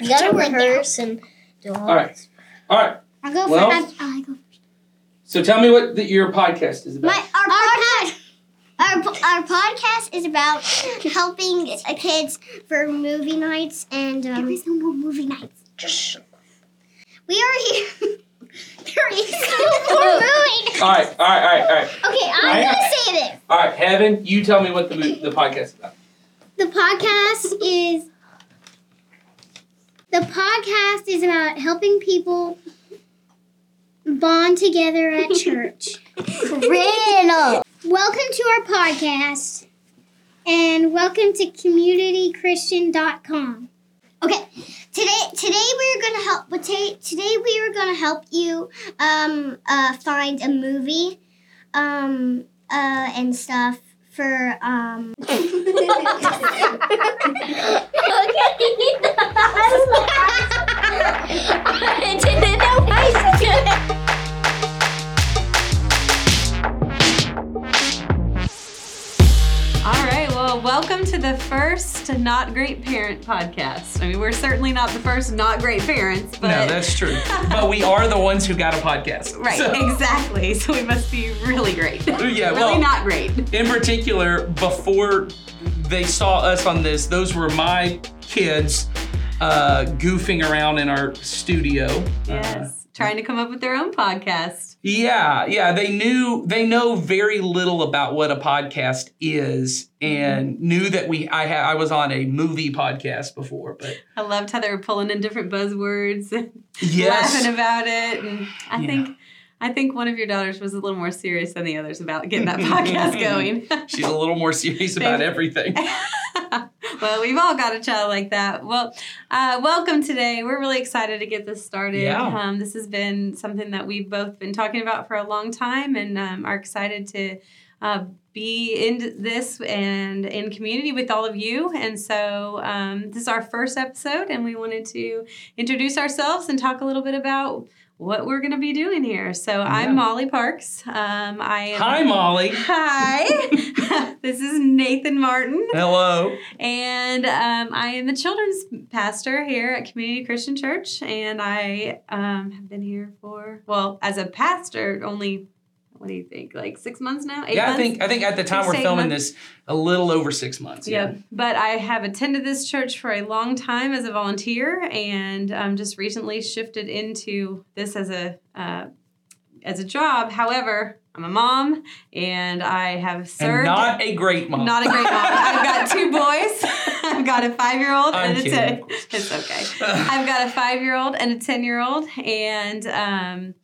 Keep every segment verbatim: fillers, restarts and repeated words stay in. You gotta rehearse and do all. All right. All right. I'll go well, first. I'll go first. So tell me what the, your podcast is about. My, our our, podcast, our our podcast is about helping kids for movie nights and. Um, there is no more movie nights. We are here. There is no more movie nights. All right. All right. All right. All right. Okay, I'm gonna right. say this. All right, Heaven, you tell me what the the podcast is about. The podcast is. The podcast is about helping people bond together at church. Criddle! Welcome to our podcast, and welcome to community christian dot com. Okay, today today we're gonna help. Today today we are gonna help you um uh find a movie, um uh and stuff. For, um... okay. I didn't know I should. All right, well, welcome to the first Not Great Parent podcast. I mean, we're certainly not the first Not Great Parents, but... No, that's true. But we are the ones who got a podcast. Right, so. Exactly. So we must be really great. Yeah, really well, not great. In particular, before they saw us on this, those were my kids uh, goofing around in our studio. Yes, uh, trying to come up with their own podcast. Yeah, yeah. They knew they know very little about what a podcast is, and mm-hmm. knew that we I ha, I was on a movie podcast before. But I loved how they were pulling in different buzzwords and yes. laughing about it. And I yeah. think. I think one of your daughters was a little more serious than the others about getting that podcast going. She's a little more serious about everything. Well, we've all got a child like that. Well, uh, welcome today. We're really excited to get this started. Yeah. Um, this has been something that we've both been talking about for a long time and um, are excited to uh, be in this and in community with all of you. And so um, this is our first episode, and we wanted to introduce ourselves and talk a little bit about what we're going to be doing here. So yeah. I'm Molly Parks. Um, I am, hi, Molly. Hi. This is Nathan Martin. Hello. And um, I am the children's pastor here at Community Christian Church. And I um, have been here for, well, as a pastor, only, what do you think, like six months now? Eight yeah, months? I think, I think at the time six, we're filming months. This, a little over six months. Yeah. yeah. But I have attended this church for a long time as a volunteer, and um, just recently shifted into this as a uh, as a job. However, I'm a mom, and I have served. And not a great mom. Not a great mom. I've got two boys. I've got a five-year-old. I'm and kidding. A, it's okay. I've got a five-year-old and a ten-year-old, and. Um,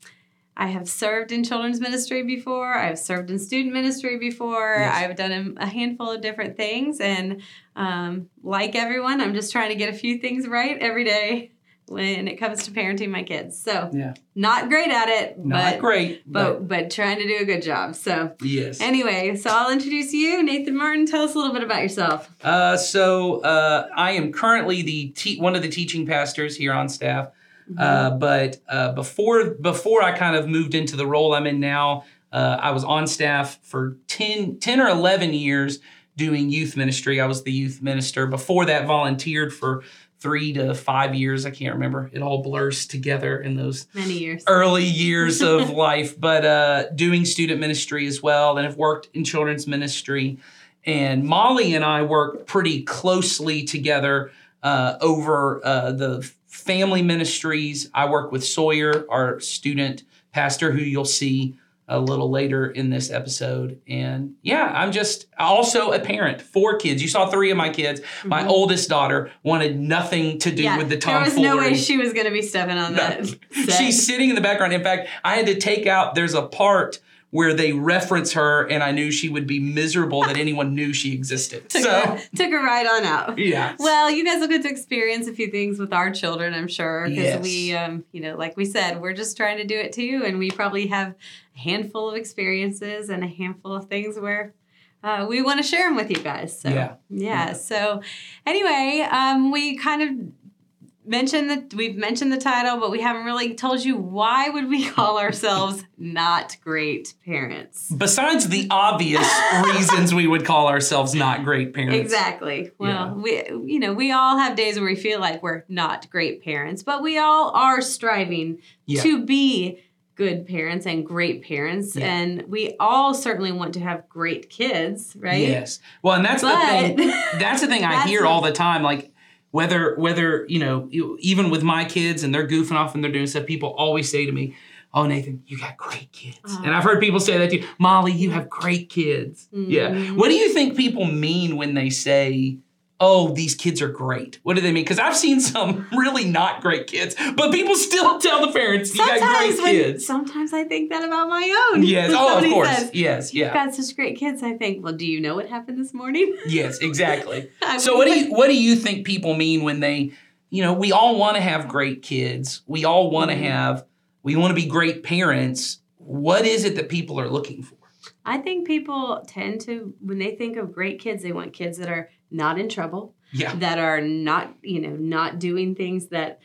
I have served in children's ministry before. I've served in student ministry before. Yes. I've done a handful of different things. And um, like everyone, I'm just trying to get a few things right every day when it comes to parenting my kids. So yeah. not great at it. Not but, great. But, but but trying to do a good job. So yes. anyway, so I'll introduce you. Nathan Martin, tell us a little bit about yourself. Uh, so uh, I am currently the te- one of the teaching pastors here on staff. Mm-hmm. Uh, but uh, before before I kind of moved into the role I'm in now, uh, I was on staff for ten, ten or eleven years doing youth ministry. I was the youth minister. Before that, volunteered for three to five years. I can't remember. It all blurs together in those many years. Early years of life. But uh, doing student ministry as well, and have worked in children's ministry. And Molly and I work pretty closely together uh, over uh, the family ministries. I work with Sawyer, our student pastor, who you'll see a little later in this episode. And yeah, I'm just also a parent, four kids. You saw three of my kids. Mm-hmm. My oldest daughter wanted nothing to do yeah, with the tomfoolery. There was no way she was going to be stepping on no. that. Set. She's sitting in the background. In fact, I had to take out, there's a part where they reference her, and I knew she would be miserable that anyone knew she existed. took so her, Took her right on out. Yeah. Well, you guys will get to experience a few things with our children, I'm sure, because yes. we, um, you know, like we said, we're just trying to do it too, and we probably have a handful of experiences and a handful of things where uh, we want to share them with you guys. So, yeah. yeah. Yeah. So anyway, um, we kind of mentioned that we've mentioned the title, but we haven't really told you why would we call ourselves not great parents. Besides the obvious reasons we would call ourselves not great parents. Exactly. Well, yeah. we you know, we all have days where we feel like we're not great parents, but we all are striving yeah. to be good parents and great parents, yeah. and we all certainly want to have great kids, right? Yes. Well, and that's but, the thing. That's the thing I hear all the time. Like whether whether you know, even with my kids and they're goofing off and they're doing stuff, people always say to me, "Oh, Nathan, you got great kids." Uh, and I've heard people say that to you, "Molly, you have great kids." Mm-hmm. Yeah. What do you think people mean when they say, "Oh, these kids are great"? What do they mean? Because I've seen some really not great kids, but people still tell the parents, you sometimes got great when, kids. Sometimes I think that about my own. Yes. Oh, of course. Says, yes. Yeah. You've got such great kids. I think, well, do you know what happened this morning? Yes, exactly. So what do you, what do you think people mean when they, you know, we all want to have great kids. We all want to have, we want to be great parents. What is it that people are looking for? I think people tend to, when they think of great kids, they want kids that are not in trouble, yeah. that are not, you know, not doing things that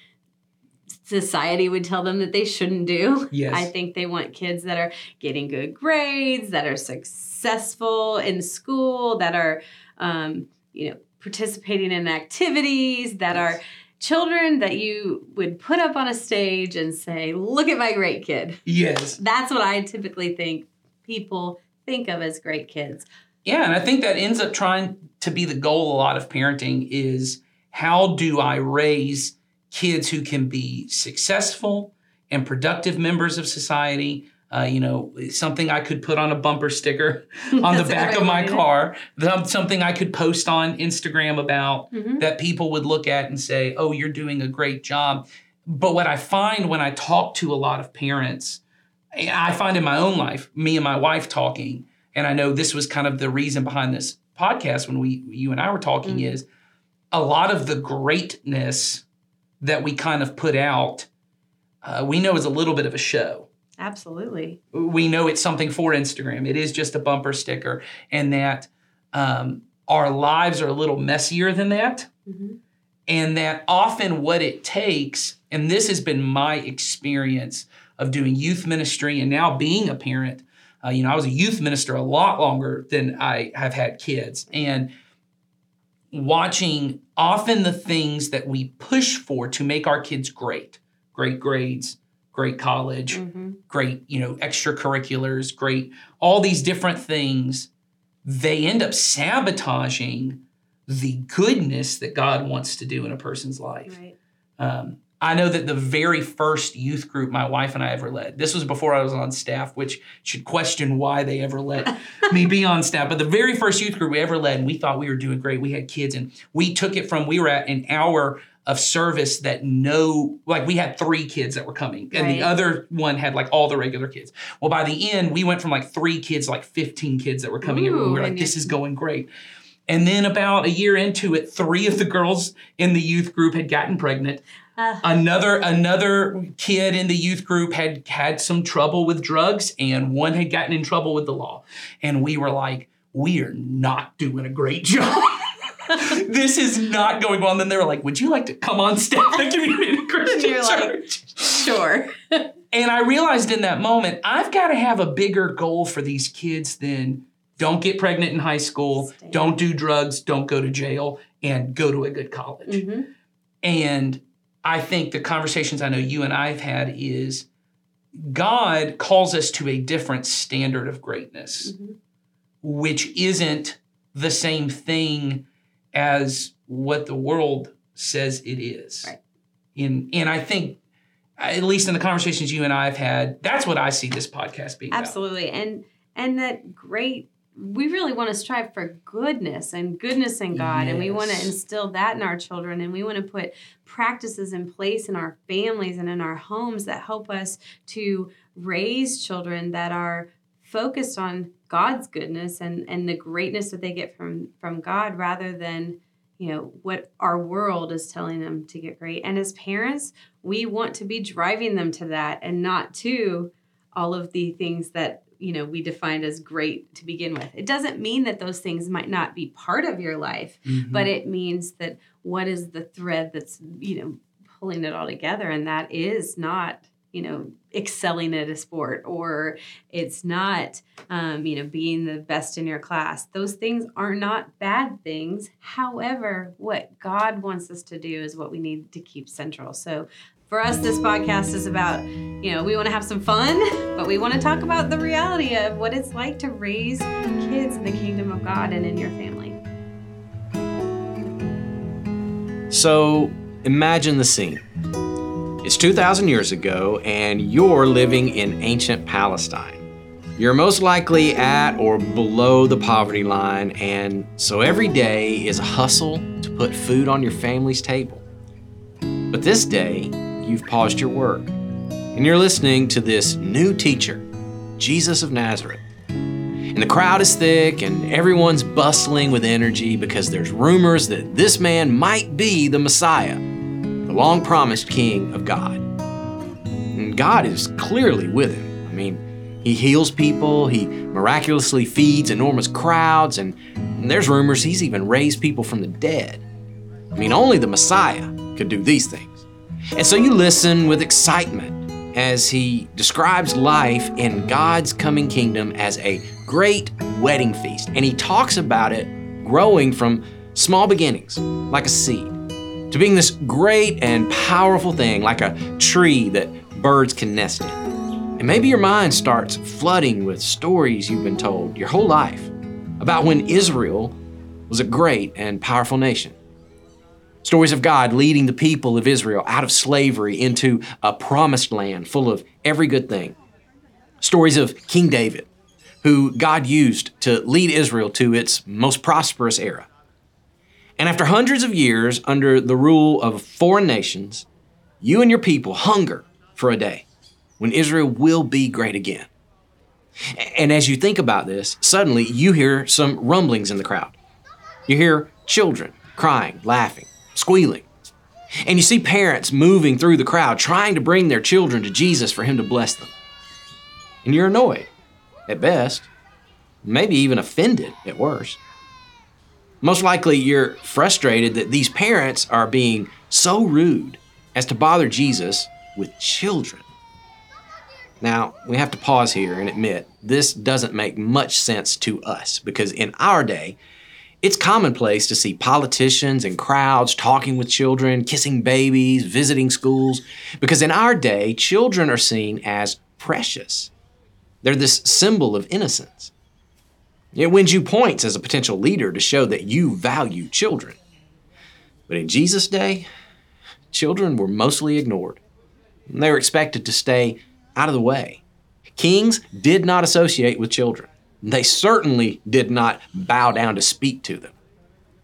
society would tell them that they shouldn't do. Yes. I think they want kids that are getting good grades, that are successful in school, that are, um, you know, participating in activities, that yes. are children that you would put up on a stage and say, "Look at my great kid." Yes. That's what I typically think people think of as great kids. Yeah, and I think that ends up trying to be the goal a lot of parenting is how do I raise kids who can be successful and productive members of society? Uh, you know, something I could put on a bumper sticker on the back of my car, something I could post on Instagram about mm-hmm. that people would look at and say, "Oh, you're doing a great job." But what I find when I talk to a lot of parents, I find in my own life, me and my wife talking, and I know this was kind of the reason behind this podcast when we, you and I were talking mm-hmm. is a lot of the greatness that we kind of put out, uh, we know is a little bit of a show. Absolutely. We know it's something for Instagram. It is just a bumper sticker, and that um, our lives are a little messier than that. Mm-hmm. And that often what it takes, and this has been my experience of doing youth ministry and now being a parent. Uh, you know, I was a youth minister a lot longer than I have had kids. And watching often the things that we push for to make our kids great, great grades, great college, mm-hmm. great, you know, extracurriculars, great, all these different things, they end up sabotaging the goodness that God wants to do in a person's life. Right. Um, I know that the very first youth group my wife and I ever led, this was before I was on staff, which should question why they ever let me be on staff. But the very first youth group we ever led, and we thought we were doing great. We had kids, and we took it from, we were at an hour of service that no, like we had three kids that were coming. And right. the other one had like all the regular kids. Well, by the end, we went from like three kids, like fifteen kids that were coming. Ooh, in. We were like, this is going great. And then about a year into it, three of the girls in the youth group had gotten pregnant. Uh, another another kid in the youth group had had some trouble with drugs, and one had gotten in trouble with the law. And we were like, we are not doing a great job. This is not going well. And then they were like, would you like to come on staff at Community Christian Church? Like, sure. And I realized in that moment, I've got to have a bigger goal for these kids than don't get pregnant in high school, Stay. don't do drugs, don't go to jail, and go to a good college. Mm-hmm. And I think the conversations I know you and I have had is God calls us to a different standard of greatness, mm-hmm. which isn't the same thing as what the world says it is. Right. And, and I think, at least in the conversations you and I have had, that's what I see this podcast being Absolutely. About. And, and that great... we really want to strive for goodness and goodness in God. Yes. And we want to instill that in our children. And we want to put practices in place in our families and in our homes that help us to raise children that are focused on God's goodness and, and the greatness that they get from, from God rather than, you know, what our world is telling them to get great. And as parents, we want to be driving them to that and not to all of the things that, you know, we defined as great to begin with. It doesn't mean that those things might not be part of your life, mm-hmm. but it means that what is the thread that's, you know, pulling it all together. And that is not, you know, excelling at a sport, or it's not, um, you know, being the best in your class. Those things are not bad things. However, what God wants us to do is what we need to keep central. So for us, this podcast is about, you know, we want to have some fun, but we want to talk about the reality of what it's like to raise kids in the kingdom of God and in your family. So imagine the scene. It's two thousand years ago, and you're living in ancient Palestine. You're most likely at or below the poverty line, and so every day is a hustle to put food on your family's table. But this day, you've paused your work, and you're listening to this new teacher, Jesus of Nazareth. And the crowd is thick, and everyone's bustling with energy because there's rumors that this man might be the Messiah, the long-promised King of God. And God is clearly with him. I mean, he heals people, he miraculously feeds enormous crowds, and, and there's rumors he's even raised people from the dead. I mean, only the Messiah could do these things. And so you listen with excitement as he describes life in God's coming kingdom as a great wedding feast. And he talks about it growing from small beginnings, like a seed, to being this great and powerful thing, like a tree that birds can nest in. And maybe your mind starts flooding with stories you've been told your whole life about when Israel was a great and powerful nation. Stories of God leading the people of Israel out of slavery into a promised land full of every good thing. Stories of King David, who God used to lead Israel to its most prosperous era. And after hundreds of years under the rule of foreign nations, you and your people hunger for a day when Israel will be great again. And as you think about this, suddenly you hear some rumblings in the crowd. You hear children crying, laughing, squealing. And you see parents moving through the crowd, trying to bring their children to Jesus for him to bless them. And you're annoyed at best, maybe even offended at worst. Most likely you're frustrated that these parents are being so rude as to bother Jesus with children. Now, we have to pause here and admit this doesn't make much sense to us, because in our day, it's commonplace to see politicians and crowds talking with children, kissing babies, visiting schools, because in our day, children are seen as precious. They're this symbol of innocence. It wins you points as a potential leader to show that you value children. But in Jesus' day, children were mostly ignored. They were expected to stay out of the way. Kings did not associate with children. They certainly did not bow down to speak to them.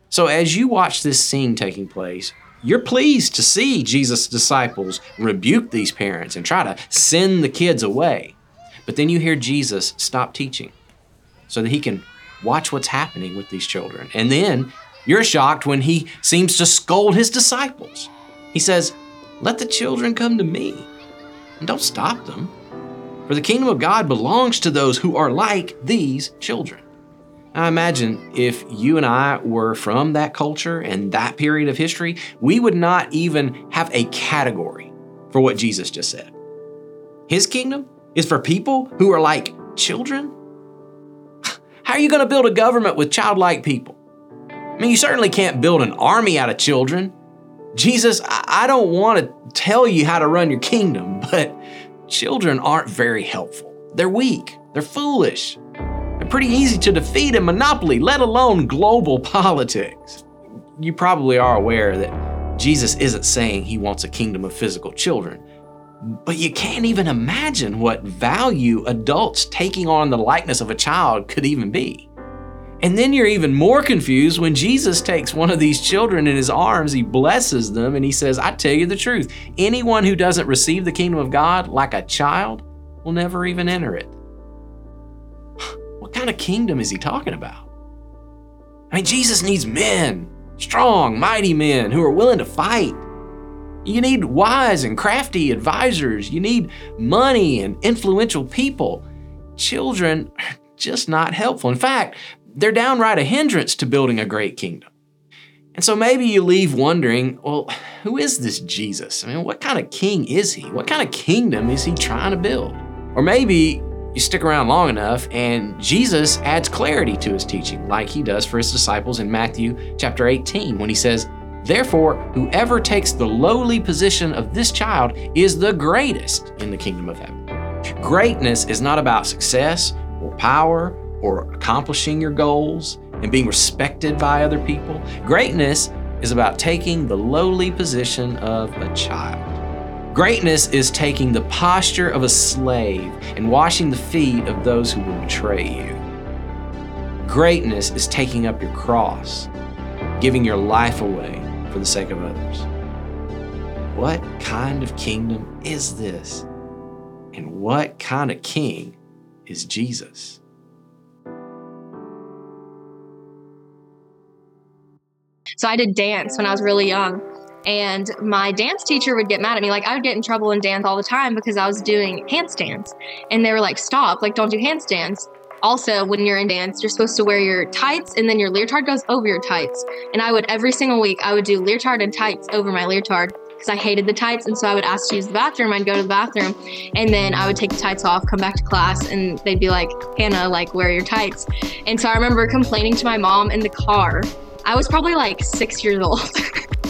So as you watch this scene taking place, you're pleased to see Jesus' disciples rebuke these parents and try to send the kids away. But then you hear Jesus stop teaching so that he can watch what's happening with these children. And then you're shocked when he seems to scold his disciples. He says, "Let the children come to me, and don't stop them, for the kingdom of God belongs to those who are like these children." Now imagine if you and I were from that culture and that period of history, we would not even have a category for what Jesus just said. His kingdom is for people who are like children? How are you going to build a government with childlike people? I mean, you certainly can't build an army out of children. Jesus, I don't want to tell you how to run your kingdom, but children aren't very helpful. They're weak. They're foolish. They're pretty easy to defeat in Monopoly, let alone global politics. You probably are aware that Jesus isn't saying he wants a kingdom of physical children. But you can't even imagine what value adults taking on the likeness of a child could even be. And then you're even more confused when Jesus takes one of these children in his arms, he blesses them, and he says, "I tell you the truth, anyone who doesn't receive the kingdom of God like a child will never even enter it." What kind of kingdom is he talking about? I mean, Jesus needs men, strong, mighty men who are willing to fight. You need wise and crafty advisors. You need money and influential people. Children are just not helpful. In fact, they're downright a hindrance to building a great kingdom. And so maybe you leave wondering, well, who is this Jesus? I mean, what kind of king is he? What kind of kingdom is he trying to build? Or maybe you stick around long enough and Jesus adds clarity to his teaching like he does for his disciples in Matthew chapter eighteen when he says, "Therefore, whoever takes the lowly position of this child is the greatest in the kingdom of heaven." Greatness is not about success or power or accomplishing your goals and being respected by other people. Greatness is about taking the lowly position of a child. Greatness is taking the posture of a slave and washing the feet of those who will betray you. Greatness is taking up your cross, giving your life away for the sake of others. What kind of kingdom is this? And what kind of king is Jesus? So I did dance when I was really young, and my dance teacher would get mad at me. Like, I would get in trouble in dance all the time because I was doing handstands. And they were like, stop, like, don't do handstands. Also, when you're in dance, you're supposed to wear your tights, and then your leotard goes over your tights. And I would, every single week, I would do leotard and tights over my leotard because I hated the tights. And so I would ask to use the bathroom. I'd go to the bathroom, and then I would take the tights off, come back to class, and they'd be like, Hannah, like, wear your tights. And so I remember complaining to my mom in the car. I was probably like six years old.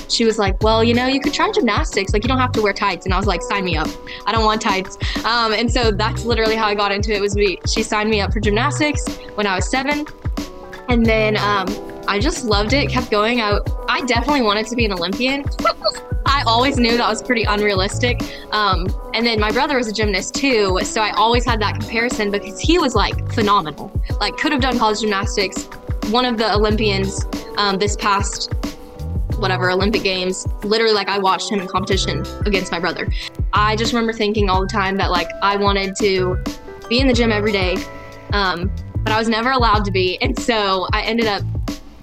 She was like, well, you know, you could try gymnastics. Like, you don't have to wear tights. And I was like, sign me up. I don't want tights. Um, and so that's literally how I got into it. Was we, she signed me up for gymnastics when I was seven. And then um, I just loved it, kept going. I, I definitely wanted to be an Olympian. I always knew that was pretty unrealistic. Um, and then my brother was a gymnast too. So I always had that comparison because he was like phenomenal, like could have done college gymnastics. One of the Olympians um, this past, whatever, Olympic Games, literally like I watched him in competition against my brother. I just remember thinking all the time that like I wanted to be in the gym every day, um, but I was never allowed to be. And so I ended up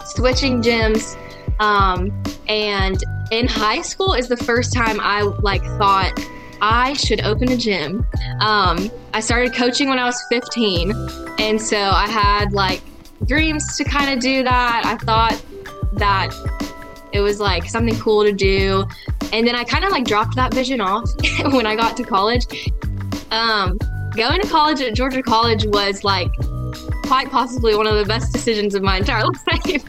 switching gyms. Um, and in high school is the first time I like thought I should open a gym. Um, I started coaching when I was fifteen. And so I had like dreams to kind of do that. I thought that it was like something cool to do. And then I kind of like dropped that vision off when I got to college. Um, going to college at Georgia College was like quite possibly one of the best decisions of my entire life.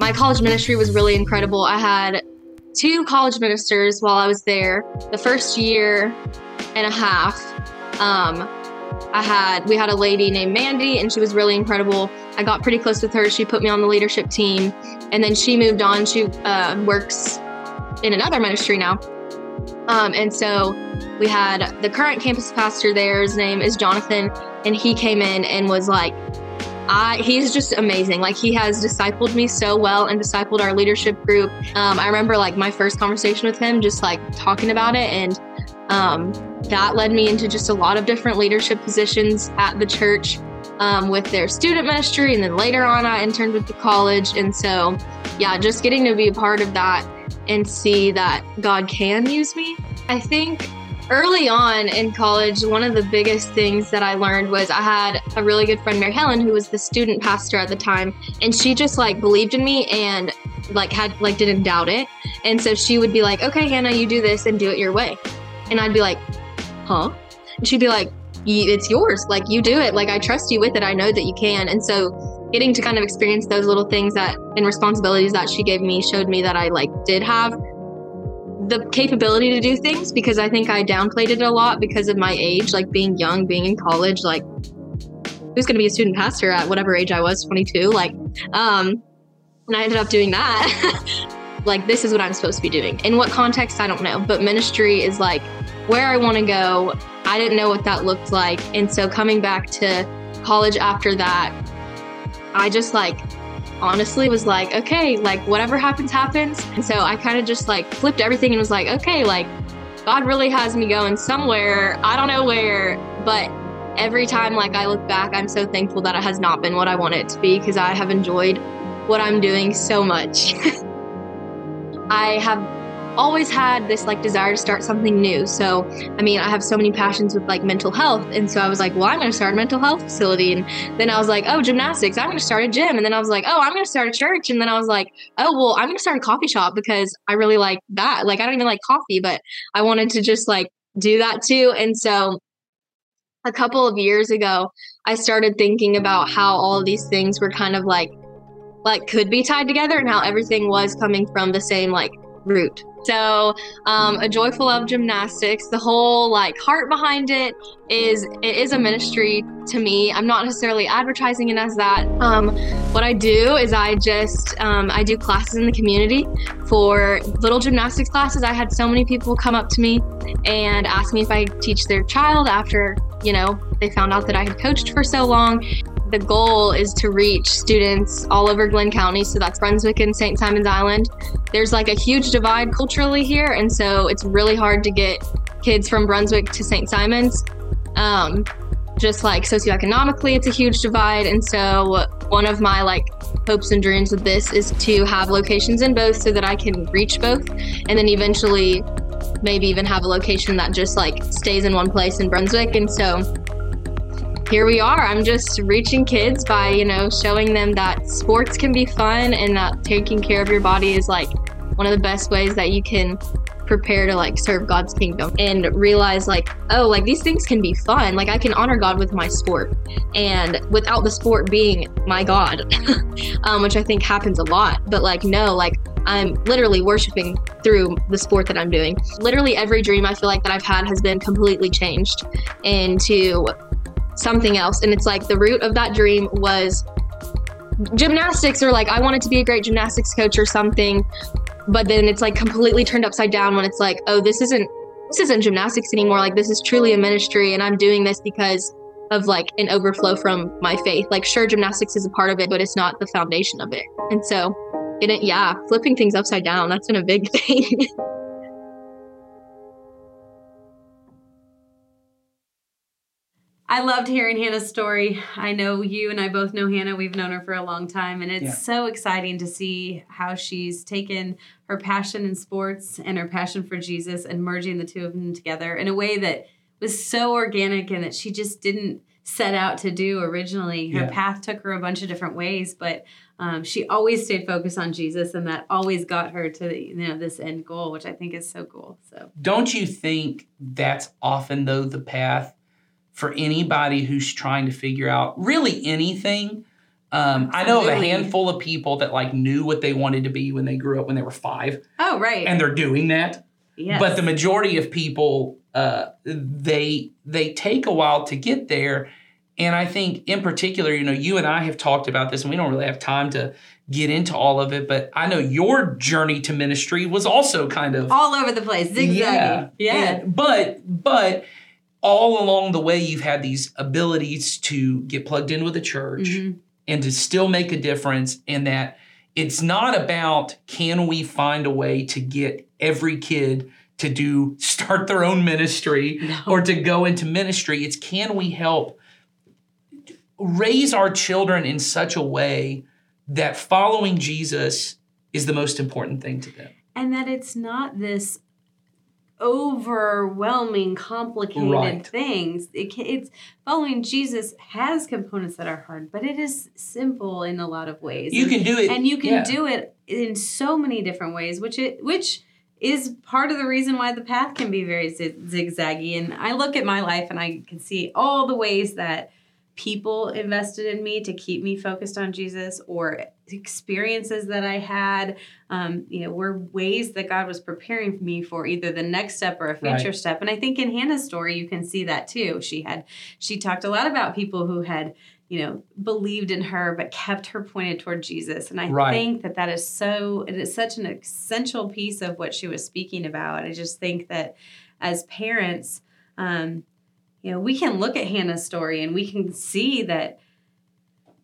My college ministry was really incredible. I had two college ministers while I was there. The first year and a half, um, I had, we had a lady named Mandy, and she was really incredible. I got pretty close with her. She put me on the leadership team, and then she moved on. She uh, works in another ministry now. Um, and so we had the current campus pastor there. His name is Jonathan, and he came in and was like, I, he's just amazing. Like, he has discipled me so well and discipled our leadership group. Um, I remember like my first conversation with him, just like talking about it, and um, that led me into just a lot of different leadership positions at the church, um, with their student ministry. And then later on, I interned with the college. And so, yeah, just getting to be a part of that and see that God can use me. I think early on in college, one of the biggest things that I learned was I had a really good friend, Mary Helen, who was the student pastor at the time. And she just like believed in me and like had like didn't doubt it. And so she would be like, okay, Hannah, you do this and do it your way. And I'd be like, huh? And she'd be like, it's yours. Like, you do it. Like, I trust you with it. I know that you can. And so getting to kind of experience those little things that and responsibilities that she gave me showed me that I like did have the capability to do things, because I think I downplayed it a lot because of my age, like being young, being in college, like who's going to be a student pastor at whatever age I was, twenty-two. Like, um, and I ended up doing that. Like, this is what I'm supposed to be doing. In what context, I don't know. But ministry is like where I want to go. I didn't know what that looked like. And so coming back to college after that, I just like honestly was like, okay, like whatever happens, happens. And so I kind of just like flipped everything and was like, okay, like God really has me going somewhere. I don't know where, but every time like I look back, I'm so thankful that it has not been what I want it to be, because I have enjoyed what I'm doing so much. I have always had this like desire to start something new. So, I mean, I have so many passions with like mental health. And so I was like, well, I'm going to start a mental health facility. And then I was like, oh, gymnastics, I'm going to start a gym. And then I was like, oh, I'm going to start a church. And then I was like, oh, well, I'm going to start a coffee shop because I really like that. Like, I don't even like coffee, but I wanted to just like do that too. And so a couple of years ago, I started thinking about how all of these things were kind of like, like could be tied together and how everything was coming from the same like root. So um, A Joyful Love Gymnastics, the whole like heart behind it is, it is a ministry to me. I'm not necessarily advertising it as that. Um, what I do is I just, um, I do classes in the community for little gymnastics classes. I had so many people come up to me and ask me if I teach their child after, you know, they found out that I had coached for so long. The goal is to reach students all over Glen County. So that's Brunswick and Saint Simons Island. There's like a huge divide culturally here. And so it's really hard to get kids from Brunswick to Saint Simons. Um, just like socioeconomically, it's a huge divide. And so one of my like hopes and dreams with this is to have locations in both so that I can reach both. And then eventually maybe even have a location that just like stays in one place in Brunswick. And so here we are. I'm just reaching kids by, you know, showing them that sports can be fun and that taking care of your body is like one of the best ways that you can prepare to like serve God's kingdom and realize like, oh, like these things can be fun. Like I can honor God with my sport and without the sport being my God, um, which I think happens a lot. But like, no, like I'm literally worshiping through the sport that I'm doing. Literally every dream I feel like that I've had has been completely changed into something else. And it's like the root of that dream was gymnastics or like I wanted to be a great gymnastics coach or something, but then it's like completely turned upside down when it's like, oh, this isn't this isn't gymnastics anymore. Like this is truly a ministry and I'm doing this because of like an overflow from my faith. Like sure, gymnastics is a part of it, but it's not the foundation of it. And so it, yeah, flipping things upside down, that's been a big thing. I loved hearing Hannah's story. I know you and I both know Hannah. We've known her for a long time, and it's yeah. so exciting to see how she's taken her passion in sports and her passion for Jesus and merging the two of them together in a way that was so organic and that she just didn't set out to do originally. Her yeah. path took her a bunch of different ways, but um, she always stayed focused on Jesus, and that always got her to the, you know, this end goal, which I think is so cool. So, don't you think that's often, though, the path for anybody who's trying to figure out really anything? Um, I know a handful of people that like knew what they wanted to be when they grew up when they were five. Oh, right. And they're doing that. Yes. But the majority of people, uh, they they take a while to get there. And I think in particular, you know, you and I have talked about this and we don't really have time to get into all of it, but I know your journey to ministry was also kind of all over the place. Zigzagging. Yeah. yeah. And, but, but... all along the way, you've had these abilities to get plugged in with a church mm-hmm. and to still make a difference in that it's not about can we find a way to get every kid to do start their own ministry no. or to go into ministry. It's can we help raise our children in such a way that following Jesus is the most important thing to them. And that it's not this overwhelming, complicated right. things. It can, it's following Jesus has components that are hard, but it is simple in a lot of ways. You can do it, and you can yeah. do it in so many different ways, which it which is part of the reason why the path can be very zig- zigzaggy. And I look at my life, and I can see all the ways that people invested in me to keep me focused on Jesus, or experiences that I had, um, you know, were ways that God was preparing me for either the next step or a future right. step. And I think in Hannah's story, you can see that too. She had, she talked a lot about people who had, you know, believed in her, but kept her pointed toward Jesus. And I right. think that that is so, it is such an essential piece of what she was speaking about. I just think that as parents, um, you know, we can look at Hannah's story and we can see that,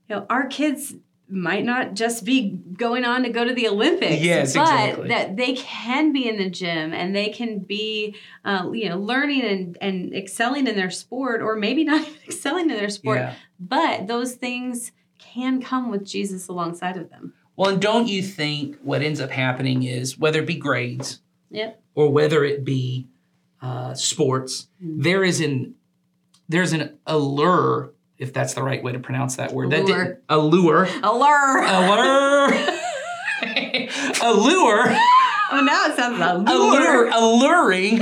you know, our kids might not just be going on to go to the Olympics, yes, but exactly. that they can be in the gym and they can be, uh, you know, learning and, and excelling in their sport, or maybe not even excelling in their sport, yeah. but those things can come with Jesus alongside of them. Well, and don't you think what ends up happening is, whether it be grades yep. or whether it be uh, sports, mm-hmm. there is an there's an allure, if that's the right way to pronounce that word. Allure. That allure. Allure. Allure. Allure. Oh, now it sounds allure. Allure. Alluring.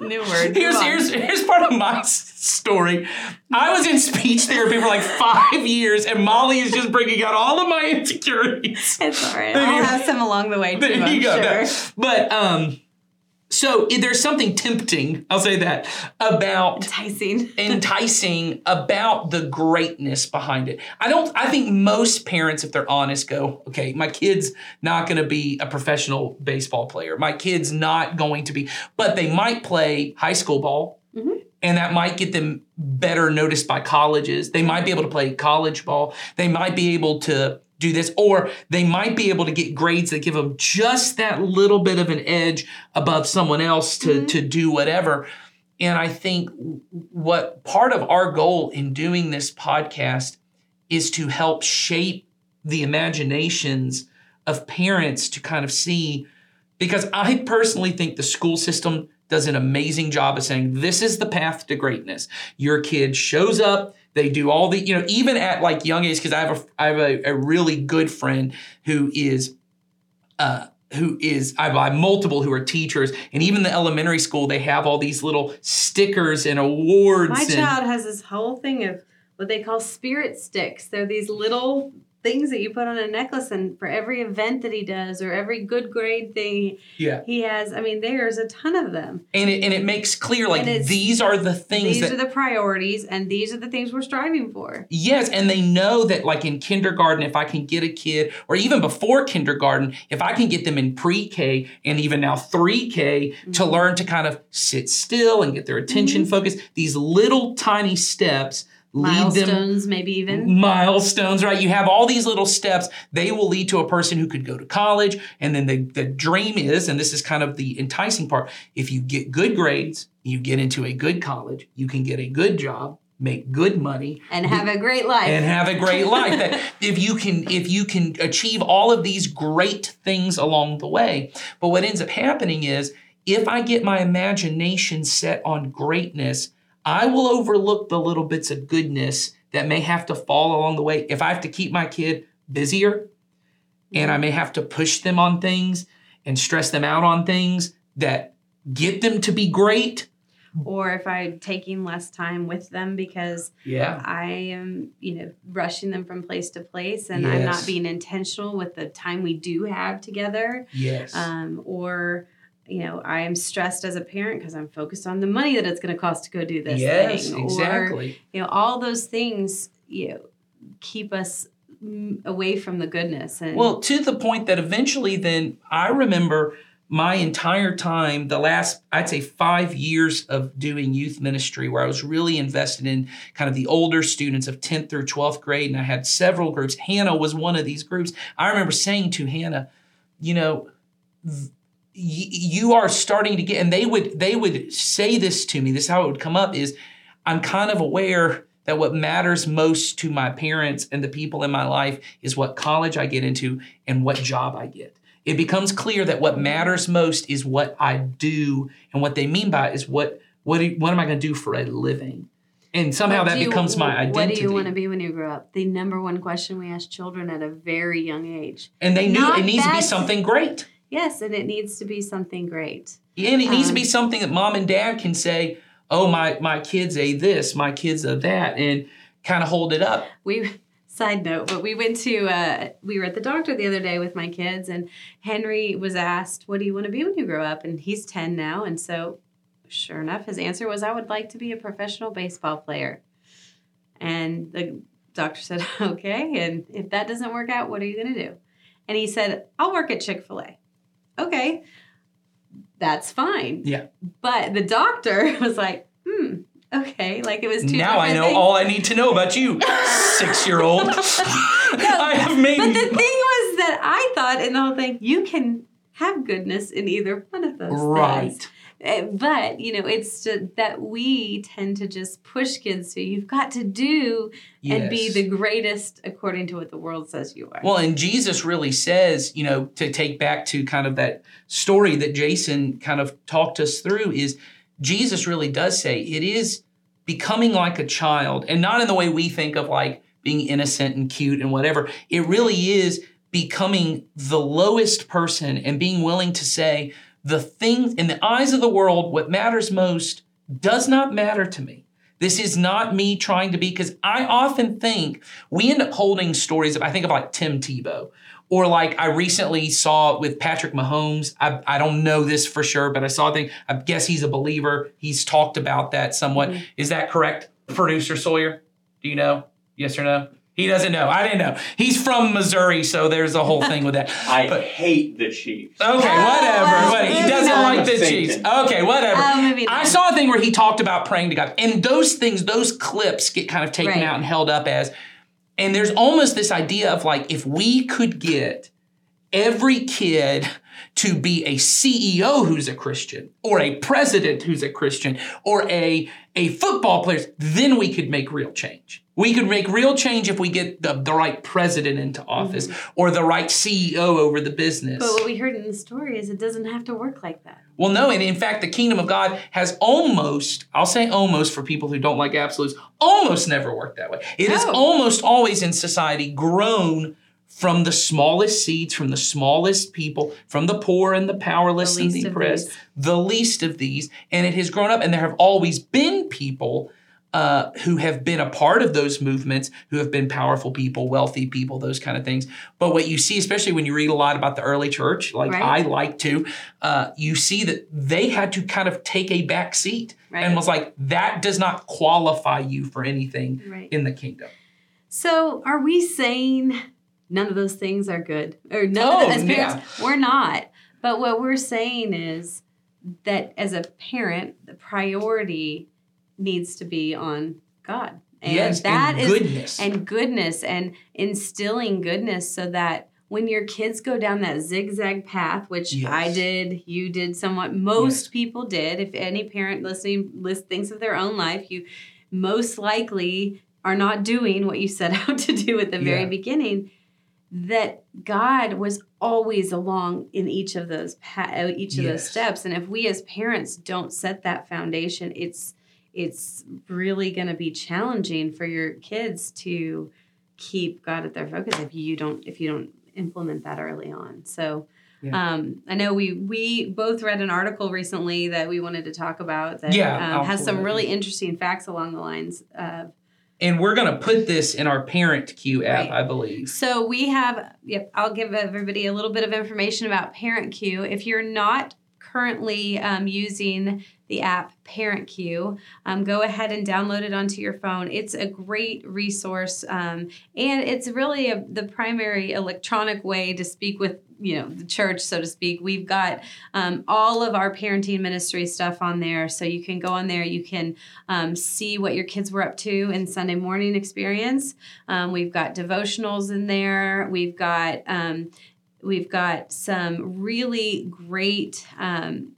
New word. Here's, here's, here's part of my story. I was in speech therapy for like five years, and Molly is just bringing out all of my insecurities. It's all right. I'll have some along the way, too, there you go. Sure. No. But, um, so there's something tempting, I'll say that, about... Enticing. Enticing about the greatness behind it. I don't, I think most parents, if they're honest, go, okay, my kid's not going to be a professional baseball player. My kid's not going to be, but they might play high school ball, mm-hmm. and that might get them better noticed by colleges. They might be able to play college ball. They might be able to do this, or they might be able to get grades that give them just that little bit of an edge above someone else to, mm-hmm. to do whatever. And I think what part of our goal in doing this podcast is to help shape the imaginations of parents to kind of see, because I personally think the school system does an amazing job of saying, this is the path to greatness. Your kid shows up, they do all the, you know, even at like young age, because I have a, I have a, a really good friend who is, uh, who is, I have multiple who are teachers, and even the elementary school, they have all these little stickers and awards. My and, child has this whole thing of what they call spirit sticks. They're these little things that you put on a necklace, and for every event that he does or every good grade thing yeah. he has, I mean, there's a ton of them. And it, and it makes clear, like, these are the things These that, are the priorities, and these are the things we're striving for. Yes, and they know that, like, in kindergarten, if I can get a kid, or even before kindergarten, if I can get them in pre-K and even now three K mm-hmm. to learn to kind of sit still and get their attention mm-hmm. focused, these little tiny steps Milestones, them, maybe even. Milestones, right? You have all these little steps. They will lead to a person who could go to college. And then the, the dream is, and this is kind of the enticing part, if you get good grades, you get into a good college, you can get a good job, make good money. And have be, a great life. And have a great life. That if you can, if you can achieve all of these great things along the way. But what ends up happening is, if I get my imagination set on greatness, I will overlook the little bits of goodness that may have to fall along the way. If I have to keep my kid busier, and I may have to push them on things and stress them out on things that get them to be great. Or if I'm taking less time with them because yeah. I am, you know, rushing them from place to place, and yes. I'm not being intentional with the time we do have together. Yes. Um, or... You know, I am stressed as a parent because I'm focused on the money that it's going to cost to go do this yes, thing. Yes, exactly. Or, you know, all those things, you know, keep us away from the goodness. And well, to the point that eventually then I remember my entire time, the last, I'd say five years of doing youth ministry, where I was really invested in kind of the older students of tenth through twelfth grade. And I had several groups. Hannah was one of these groups. I remember saying to Hannah, you know, th- you are starting to get, and they would they would say this to me, this is how it would come up, is I'm kind of aware that what matters most to my parents and the people in my life is what college I get into and what job I get. It becomes clear that what matters most is what I do, and what they mean by it is what what, what am I going to do for a living? And somehow that you, becomes my identity. What do you want to be when you grow up? The number one question we ask children at a very young age. And they knew it needs to be something great. Yes, and it needs to be something great. And it um, needs to be something that mom and dad can say, oh, my, my kid's a this, my kid's a that, and kind of hold it up. We Side note, but we went to, uh, we were at the doctor the other day with my kids, and Henry was asked, what do you want to be when you grow up? And he's ten now, and so sure enough, his answer was, I would like to be a professional baseball player. And the doctor said, okay, and if that doesn't work out, what are you going to do? And he said, I'll work at Chick-fil-A. Okay, that's fine. Yeah. But the doctor was like, hmm, okay. Like it was too Now I know things. All I need to know about you, six-year-old. No, I have made But the thing was that I thought in the whole thing, you can have goodness in either one of those right. things. Right. But, you know, it's just that we tend to just push kids to, you've got to do yes. and be the greatest according to what the world says you are. Well, and Jesus really says, you know, to take back to kind of that story that Jason kind of talked us through, is Jesus really does say it is becoming like a child, and not in the way we think of like being innocent and cute and whatever. It really is becoming the lowest person and being willing to say, the things in the eyes of the world, what matters most does not matter to me. This is not me trying to be, because I often think we end up holding stories of, I think of like Tim Tebow, or like I recently saw with Patrick Mahomes. I, I don't know this for sure, but I saw a thing. I guess he's a believer. He's talked about that somewhat. Mm-hmm. Is that correct, Producer Sawyer? Do you know? Yes or no? He doesn't know. I didn't know. He's from Missouri, so there's a whole thing with that. I but, hate the Chiefs. Okay, whatever. But he doesn't like the Chiefs. Okay, whatever. I saw a thing where he talked about praying to God. And those things, those clips get kind of taken right. out and held up as, and there's almost this idea of like, if we could get every kid to be a C E O who's a Christian, or a president who's a Christian, or a, a football player, then we could make real change. We could make real change if we get the, the right president into office mm-hmm. or the right C E O over the business. But what we heard in the story is it doesn't have to work like that. Well, no, and in fact, the kingdom of God has almost, I'll say almost for people who don't like absolutes, almost never worked that way. It has oh. almost always in society grown from the smallest seeds, from the smallest people, from the poor and the powerless the and the oppressed, the least of these. And it has grown up, and there have always been people Uh, who have been a part of those movements, who have been powerful people, wealthy people, those kind of things. But what you see, especially when you read a lot about the early church, like right. I like to, uh, you see that they had to kind of take a back seat right. and was like, that does not qualify you for anything right. in the kingdom. So are we saying none of those things are good? Or none oh, of the, as parents, yeah. we're not. But what we're saying is that as a parent, the priority needs to be on God. And yes, that and is goodness. And goodness and instilling goodness, so that when your kids go down that zigzag path, which yes. I did, you did somewhat, most yes. people did. If any parent listening list thinks of their own life, you most likely are not doing what you set out to do at the very yeah. beginning. That God was always along in each of those pa- each of yes. those steps, and if we as parents don't set that foundation, it's It's really going to be challenging for your kids to keep God at their focus if you don't if you don't implement that early on. So yeah. um, I know we we both read an article recently that we wanted to talk about that yeah, um, has some really interesting facts along the lines of. And we're going to put this in our Parent Cue app, right. I believe. So we have. Yep, I'll give everybody a little bit of information about Parent Cue. If you're not currently um, using the app Parent Cue, um, go ahead and download it onto your phone. It's a great resource, um, and it's really a, the primary electronic way to speak with, you know, the church, so to speak. We've got um, all of our parenting ministry stuff on there, so you can go on there. You can um, see what your kids were up to in Sunday morning experience. Um, we've got devotionals in there. We've got um, we've got some really great Um,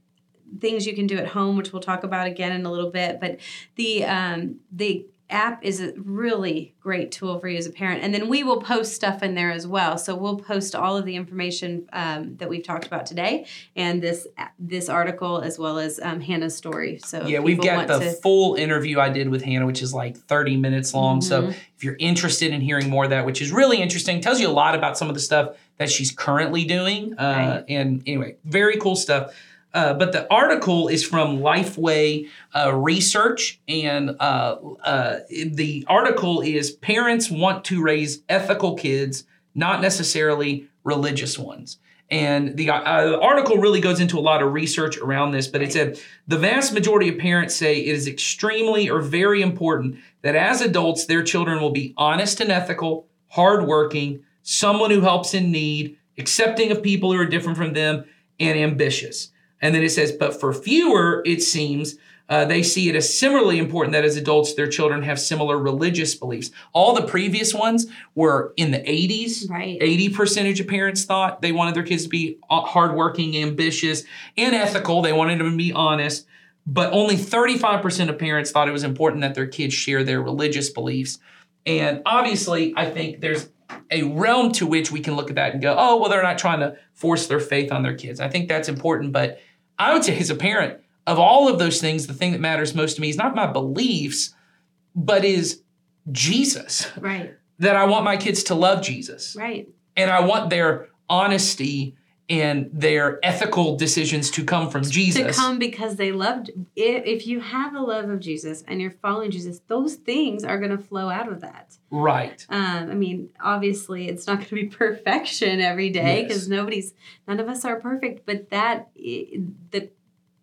things you can do at home, which we'll talk about again in a little bit. But the um, the app is a really great tool for you as a parent. And then we will post stuff in there as well. So we'll post all of the information um, that we've talked about today, and this this article, as well as um, Hannah's story. So yeah, we've got the to... full interview I did with Hannah, which is like thirty minutes long. Mm-hmm. So if you're interested in hearing more of that, which is really interesting, tells you a lot about some of the stuff that she's currently doing. Uh, right. And anyway, very cool stuff. Uh, but the article is from Lifeway uh, Research, and uh, uh, the article is Parents Want to Raise Ethical Kids, Not Necessarily Religious Ones. And the uh, article really goes into a lot of research around this, but it said, the vast majority of parents say it is extremely or very important that as adults, their children will be honest and ethical, hardworking, someone who helps in need, accepting of people who are different from them, and ambitious. And then it says, but for fewer, it seems, Uh, they see it as similarly important that as adults, their children have similar religious beliefs. All the previous ones were in the eighties. Right. eighty percent of parents thought they wanted their kids to be hardworking, ambitious, and ethical. They wanted them to be honest. But only thirty-five percent of parents thought it was important that their kids share their religious beliefs. And obviously, I think there's a realm to which we can look at that and go, oh, well, they're not trying to force their faith on their kids. I think that's important. But I would say as a parent, of all of those things, the thing that matters most to me is not my beliefs, but is Jesus. Right. That I want my kids to love Jesus. Right. And I want their honesty and their ethical decisions to come from Jesus. To come because they loved. If you have a love of Jesus and you're following Jesus, those things are going to flow out of that. Right. Um, I mean, obviously, it's not going to be perfection every day because yes. nobody's, none of us are perfect. But that, the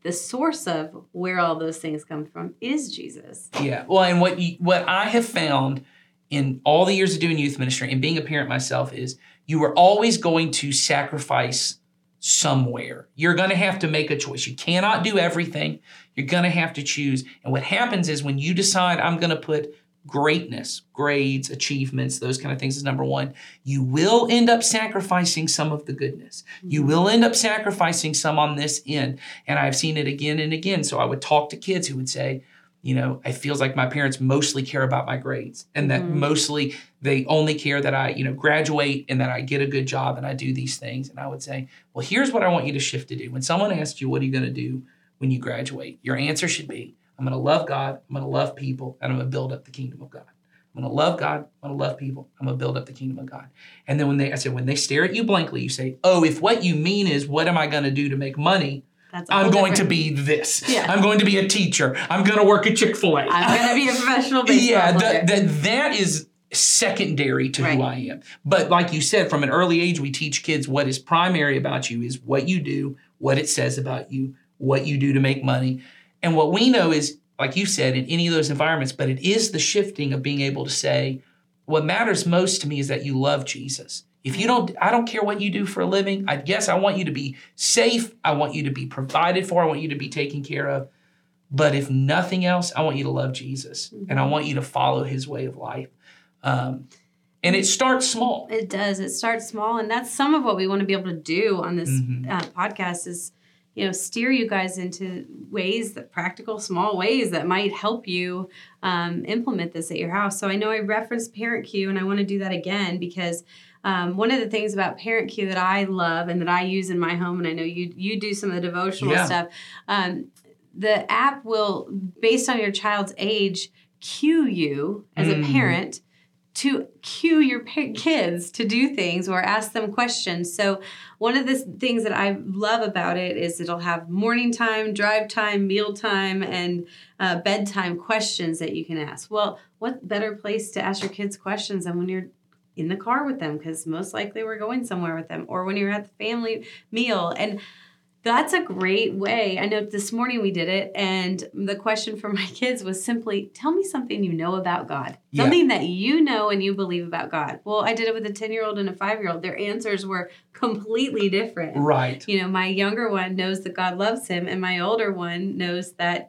the source of where all those things come from is Jesus. Yeah. Well, and what you, what I have found in all the years of doing youth ministry and being a parent myself is you are always going to sacrifice somewhere. You're going to have to make a choice. You cannot do everything. You're going to have to choose. And what happens is when you decide I'm going to put greatness, grades, achievements, those kind of things as number one, you will end up sacrificing some of the goodness. You will end up sacrificing some on this end. And I've seen it again and again. So I would talk to kids who would say, you know, it feels like my parents mostly care about my grades and that mm-hmm. mostly they only care that I, you know, graduate and that I get a good job and I do these things. And I would say, well, here's what I want you to shift to do. When someone asks you, what are you going to do when you graduate? Your answer should be, I'm going to love God, I'm going to love people, and I'm going to build up the kingdom of God. I'm going to love God, I'm going to love people, I'm going to build up the kingdom of God. And then when they, I said, when they stare at you blankly, you say, oh, if what you mean is what am I going to do to make money? That's I'm going different. to be this. Yeah. I'm going to be a teacher. I'm going to work at Chick-fil-A. I'm going to be a professional baseball yeah, player. Yeah, that that is secondary to right. who I am. But like you said, from an early age, we teach kids what is primary about you is what you do, what it says about you, what you do to make money. And what we know is, like you said, in any of those environments, but it is the shifting of being able to say, what matters most to me is that you love Jesus. If you don't, I don't care what you do for a living. I guess I want you to be safe. I want you to be provided for. I want you to be taken care of. But if nothing else, I want you to love Jesus. Mm-hmm. And I want you to follow his way of life. Um, and it starts small. It does. It starts small. And that's some of what we want to be able to do on this mm-hmm. uh, podcast is, you know, steer you guys into ways that practical, small ways that might help you um, implement this at your house. So I know I referenced Parent Cue, and I want to do that again because Um, one of the things about Parent Cue that I love and that I use in my home, and I know you you do some of the devotional yeah. stuff, um, the app will, based on your child's age, cue you as mm. a parent to cue your pa- kids to do things or ask them questions. So one of the things that I love about it is it'll have morning time, drive time, meal time, and uh, bedtime questions that you can ask. Well, what better place to ask your kids questions than when you're in the car with them, because most likely we're going somewhere with them, or when you're at the family meal. And that's a great way. I know this morning we did it, and the question for my kids was simply, tell me something you know about God, yeah. something that you know and you believe about God. Well, I did it with a ten-year-old and a five-year-old. Their answers were completely different. Right. You know, my younger one knows that God loves him, and my older one knows that,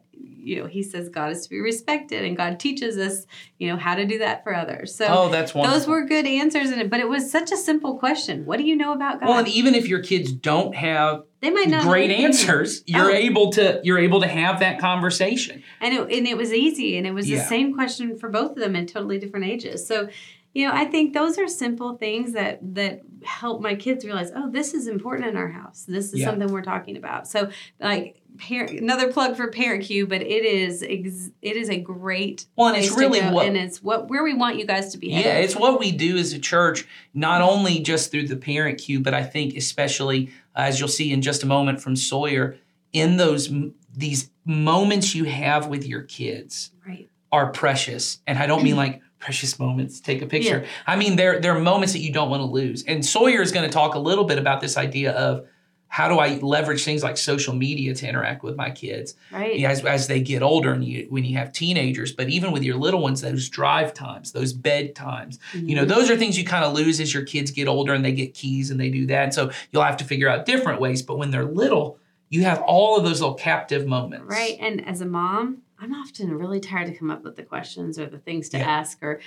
you know, he says God is to be respected, and God teaches us, you know, how to do that for others. So oh, that's wonderful. Those were good answers in it, but it was such a simple question. What do you know about God? Well, and even if your kids don't have they might not great answers, you're oh. able to you're able to have that conversation. And it and it was easy, and it was yeah. the same question for both of them in totally different ages. So, you know, I think those are simple things that that help my kids realize, oh, this is important in our house. This is yeah. something we're talking about. So, like, Parent, another plug for Parent Cue, but it is ex, it is a great well, and place it's really to go, what, and it's what where we want you guys to be headed. Yeah, it's what we do as a church, not only just through the Parent Cue, but I think especially, uh, as you'll see in just a moment from Sawyer, in those these moments you have with your kids right. are precious. And I don't mean like precious moments, take a picture. Yeah. I mean, they're, they're moments that you don't want to lose. And Sawyer is going to talk a little bit about this idea of, how do I leverage things like social media to interact with my kids right. as, as they get older and you, when you have teenagers? But even with your little ones, those drive times, those bed times, mm-hmm. you know, those are things you kind of lose as your kids get older and they get keys and they do that. And so you'll have to figure out different ways. But when they're little, you have all of those little captive moments. Right. And as a mom, I'm often really tired to come up with the questions or the things to yeah. ask. Or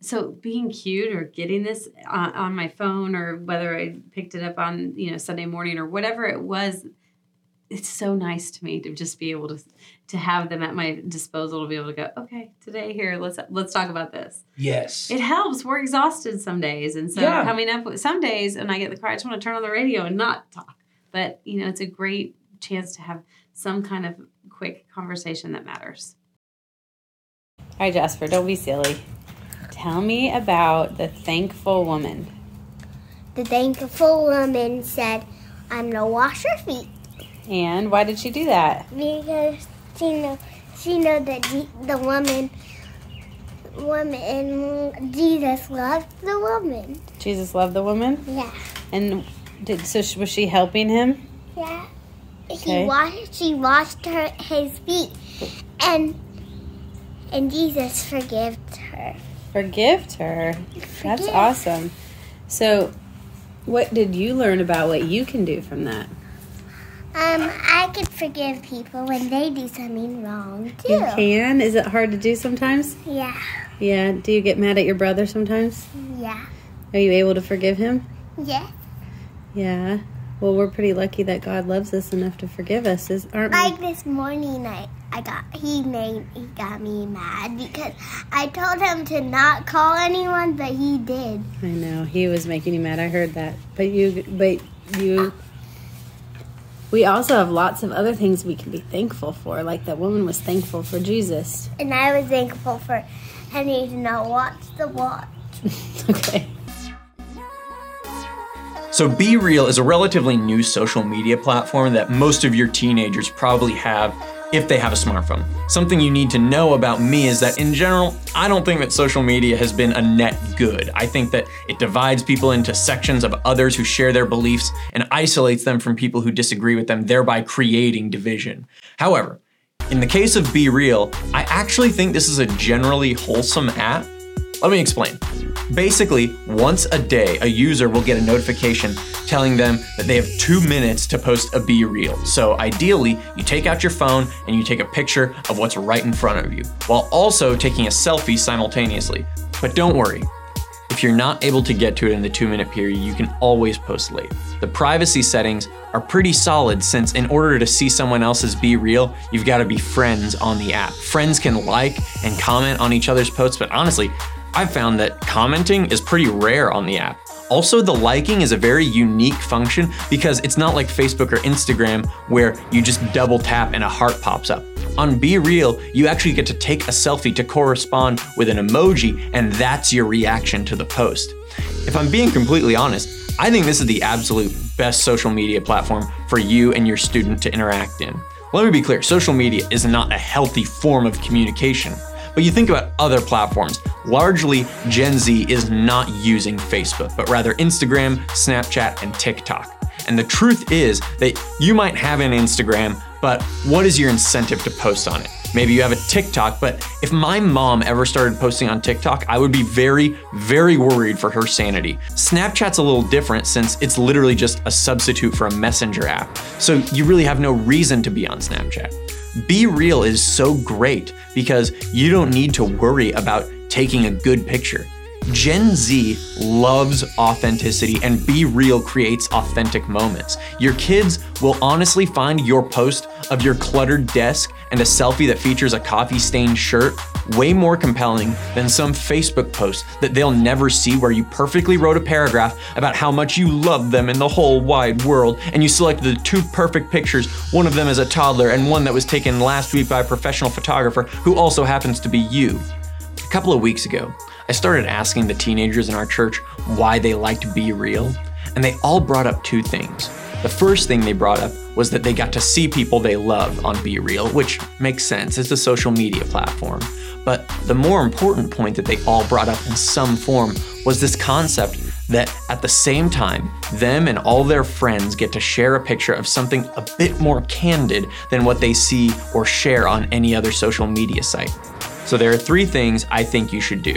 so being cute or getting this on, on my phone, or whether I picked it up on, you know, Sunday morning or whatever it was, it's so nice to me to just be able to to have them at my disposal, to be able to go, okay, today, here, let's let's talk about this. Yes. It helps. We're exhausted some days. And so yeah. coming up with some days, and I get the car, I just want to turn on the radio and not talk. But, you know, it's a great chance to have some kind of quick conversation that matters. All right, Jasper, don't be silly. Tell me about the thankful woman. The thankful woman said, I'm going to wash her feet. And why did she do that? Because she know she know that the, the woman, woman, Jesus loved the woman. Jesus loved the woman? Yeah. And did so she, was she helping him? Yeah. Okay. He washed. She washed her his feet, and and Jesus forgave her. Forgived her. Forgive. That's awesome. So, what did you learn about what you can do from that? Um, I can forgive people when they do something wrong, too. You can? Is it hard to do sometimes? Yeah. Yeah? Do you get mad at your brother sometimes? Yeah. Are you able to forgive him? Yeah. Yeah. Well, we're pretty lucky that God loves us enough to forgive us, aren't we? Like this morning, I, I got he made he got me mad because I told him to not call anyone, but he did. I know. He was making you mad. I heard that. But you... But you uh, We also have lots of other things we can be thankful for, like that woman was thankful for Jesus. And I was thankful for Henry to not watch the watch. Okay. So BeReal is a relatively new social media platform that most of your teenagers probably have if they have a smartphone. Something you need to know about me is that in general, I don't think that social media has been a net good. I think that it divides people into sections of others who share their beliefs and isolates them from people who disagree with them, thereby creating division. However, in the case of BeReal, I actually think this is a generally wholesome app. Let me explain. Basically, once a day, a user will get a notification telling them that they have two minutes to post a BeReal. So ideally, you take out your phone and you take a picture of what's right in front of you, while also taking a selfie simultaneously. But don't worry, if you're not able to get to it in the two minute period, you can always post late. The privacy settings are pretty solid, since in order to see someone else's BeReal, you've got to be friends on the app. Friends can like and comment on each other's posts, but honestly, I've found that commenting is pretty rare on the app. Also, the liking is a very unique function because it's not like Facebook or Instagram where you just double tap and a heart pops up. On BeReal, you actually get to take a selfie to correspond with an emoji, and that's your reaction to the post. If I'm being completely honest, I think this is the absolute best social media platform for you and your student to interact in. Let me be clear, social media is not a healthy form of communication. But you think about other platforms. Largely, Gen Z is not using Facebook, but rather Instagram, Snapchat, and TikTok. And the truth is that you might have an Instagram, but what is your incentive to post on it? Maybe you have a TikTok, but if my mom ever started posting on TikTok, I would be very, very worried for her sanity. Snapchat's a little different since it's literally just a substitute for a messenger app. So you really have no reason to be on Snapchat. BeReal is so great because you don't need to worry about taking a good picture. Gen Z loves authenticity, and BeReal creates authentic moments. Your kids will honestly find your post of your cluttered desk and a selfie that features a coffee-stained shirt way more compelling than some Facebook post that they'll never see, where you perfectly wrote a paragraph about how much you love them in the whole wide world, and you selected the two perfect pictures, one of them as a toddler and one that was taken last week by a professional photographer who also happens to be you. A couple of weeks ago, I started asking the teenagers in our church why they liked BeReal, and they all brought up two things. The first thing they brought up was that they got to see people they love on BeReal, which makes sense, it's a social media platform. But the more important point that they all brought up in some form was this concept that at the same time, them and all their friends get to share a picture of something a bit more candid than what they see or share on any other social media site. So there are three things I think you should do.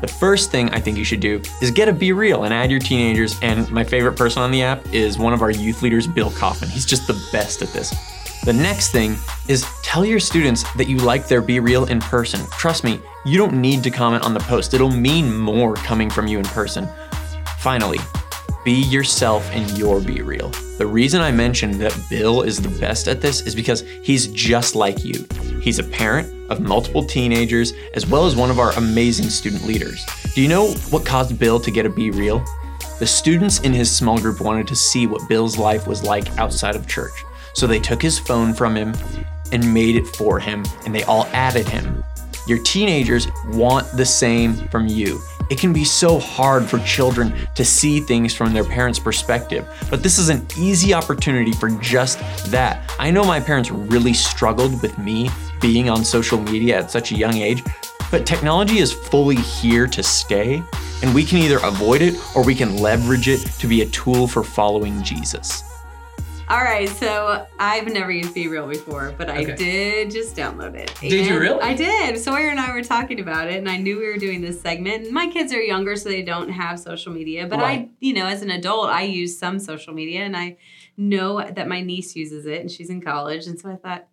The first thing I think you should do is get a BeReal and add your teenagers. And my favorite person on the app is one of our youth leaders, Bill Coffin. He's just the best at this. The next thing is tell your students that you like their BeReal in person. Trust me, you don't need to comment on the post. It'll mean more coming from you in person. Finally, be yourself in your BeReal. The reason I mentioned that Bill is the best at this is because he's just like you. He's a parent of multiple teenagers, as well as one of our amazing student leaders. Do you know what caused Bill to get a BeReal? The students in his small group wanted to see what Bill's life was like outside of church. So they took his phone from him and made it for him, and they all added him. Your teenagers want the same from you. It can be so hard for children to see things from their parents' perspective, but this is an easy opportunity for just that. I know my parents really struggled with me being on social media at such a young age, but technology is fully here to stay, and we can either avoid it or we can leverage it to be a tool for following Jesus. All right, so I've never used BeReal before, but I okay. did just download it. Did you really? I did. Sawyer and I were talking about it, and I knew we were doing this segment. And my kids are younger, so they don't have social media. But right. I, you know, as an adult, I use some social media, and I know that my niece uses it, and she's in college. And so I thought,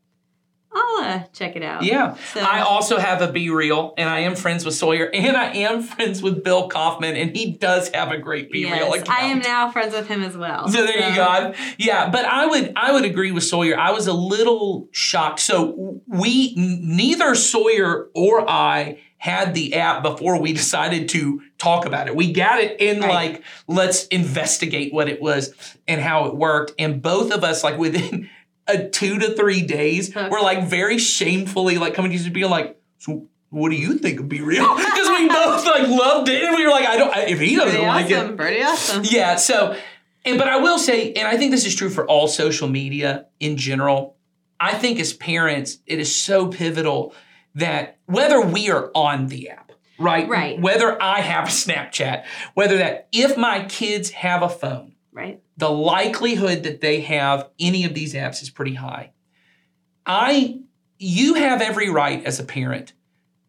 I'll uh, check it out. Yeah. So. I also have a BeReal, and I am friends with Sawyer, and I am friends with Bill Kaufman, and he does have a great BeReal yes, account. I am now friends with him as well. So there so. you go. Yeah, but I would I would agree with Sawyer. I was a little shocked. So we neither Sawyer or I had the app before we decided to talk about it. We got it in right. like, let's investigate what it was and how it worked, and both of us, like within a two to three days, okay. we're like very shamefully like coming to you and being like, so what do you think of BeReal? Because we both like loved it, and we were like, I don't, I, if he doesn't pretty like awesome, it. Pretty awesome. Yeah, so, and but I will say, and I think this is true for all social media in general, I think as parents, it is so pivotal that whether we are on the app, right? Right. Whether I have a Snapchat, whether that, if my kids have a phone, right. the likelihood that they have any of these apps is pretty high. I, you have every right as a parent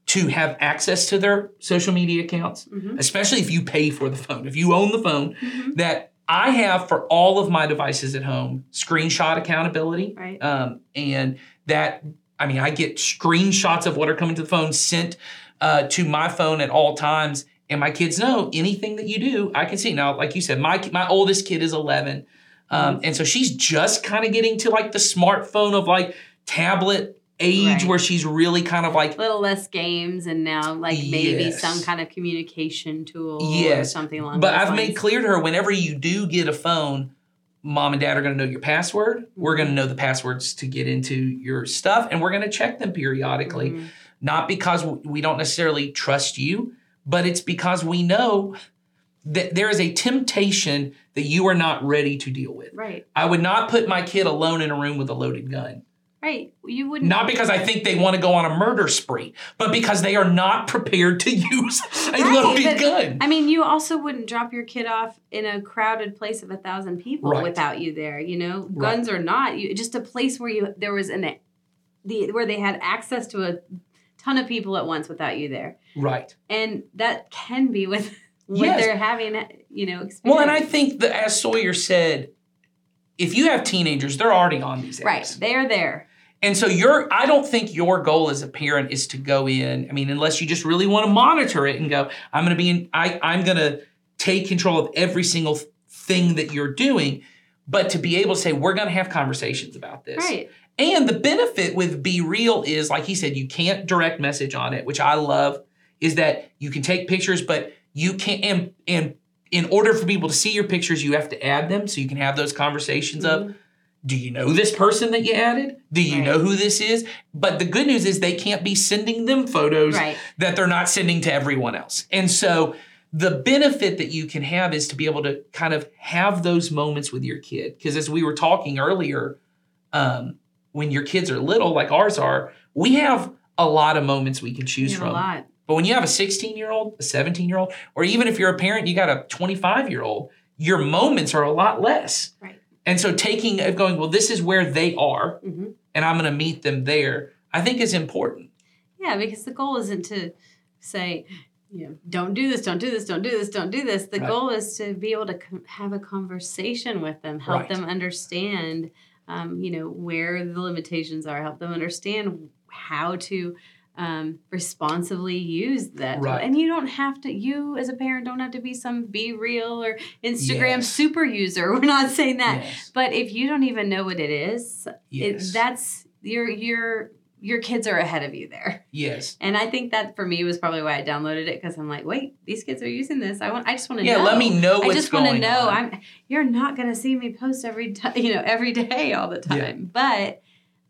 to have access to their social media accounts, mm-hmm. especially if you pay for the phone, if you own the phone, mm-hmm. that I have for all of my devices at home, screenshot accountability. Right. Um, and that, I mean, I get screenshots of what are coming to the phone sent uh, to my phone at all times. And my kids know anything that you do, I can see. Now, like you said, my my oldest kid is eleven. Um, and so she's just kind of getting to like the smartphone of like tablet age right. where she's really kind of like. A little less games and now like maybe yes. some kind of communication tool yes. or something along but those I've lines. Made clear to her, whenever you do get a phone, Mom and Dad are going to know your password. Mm-hmm. We're going to know the passwords to get into your stuff. And we're going to check them periodically. Mm-hmm. Not because we don't necessarily trust you, but it's because we know that there is a temptation that you are not ready to deal with. Right. I would not put my kid alone in a room with a loaded gun. Right. You wouldn't. Not because I think they want to go on a murder spree, but because they are not prepared to use a right, loaded gun. I mean, you also wouldn't drop your kid off in a crowded place of a thousand people right. without you there. You know, guns right. or not, you, just a place where you there was an the where they had access to a. ton of people at once without you there. Right. And that can be with what yes. they're having, you know, experience. Well, and I think that, as Sawyer said, if you have teenagers, they're already on these apps. Right. They're there. And so your, I don't think your goal as a parent is to go in, I mean, unless you just really want to monitor it and go, I'm going to be in, I, I'm going to take control of every single thing that you're doing, but to be able to say, we're going to have conversations about this. Right. And the benefit with BeReal is, like he said, you can't direct message on it, which I love, is that you can take pictures, but you can't, and, and in order for people to see your pictures, you have to add them so you can have those conversations mm-hmm. of, do you know this person that you added? Do you right. know who this is? But the good news is they can't be sending them photos right. that they're not sending to everyone else. And so the benefit that you can have is to be able to kind of have those moments with your kid. Because as we were talking earlier, um, when your kids are little, like ours are, we have a lot of moments we can choose from. A lot. But when you have a sixteen-year-old, a seventeen-year-old, or even if you're a parent, you got a twenty-five-year-old, your moments are a lot less. Right. And so taking, going, well, this is where they are, mm-hmm. and I'm going to meet them there, I think is important. Yeah, because the goal isn't to say, you know, don't do this, don't do this, don't do this, don't do this. The right. goal is to be able to have a conversation with them, help right. them understand, um, you know, where the limitations are, help them understand how to um, responsibly use that. Right. And you don't have to, you as a parent don't have to be some BeReal or Instagram yes. super user. We're not saying that. Yes. But if you don't even know what it is, yes. it, that's your, your, your kids are ahead of you there. Yes. And I think that for me was probably why I downloaded it, because I'm like, wait, these kids are using this. I want. I just want to yeah, know. Yeah, let me know what's I just going want to know. On. I'm. You're not going to see me post every time, you know, every day all the time. Yeah. But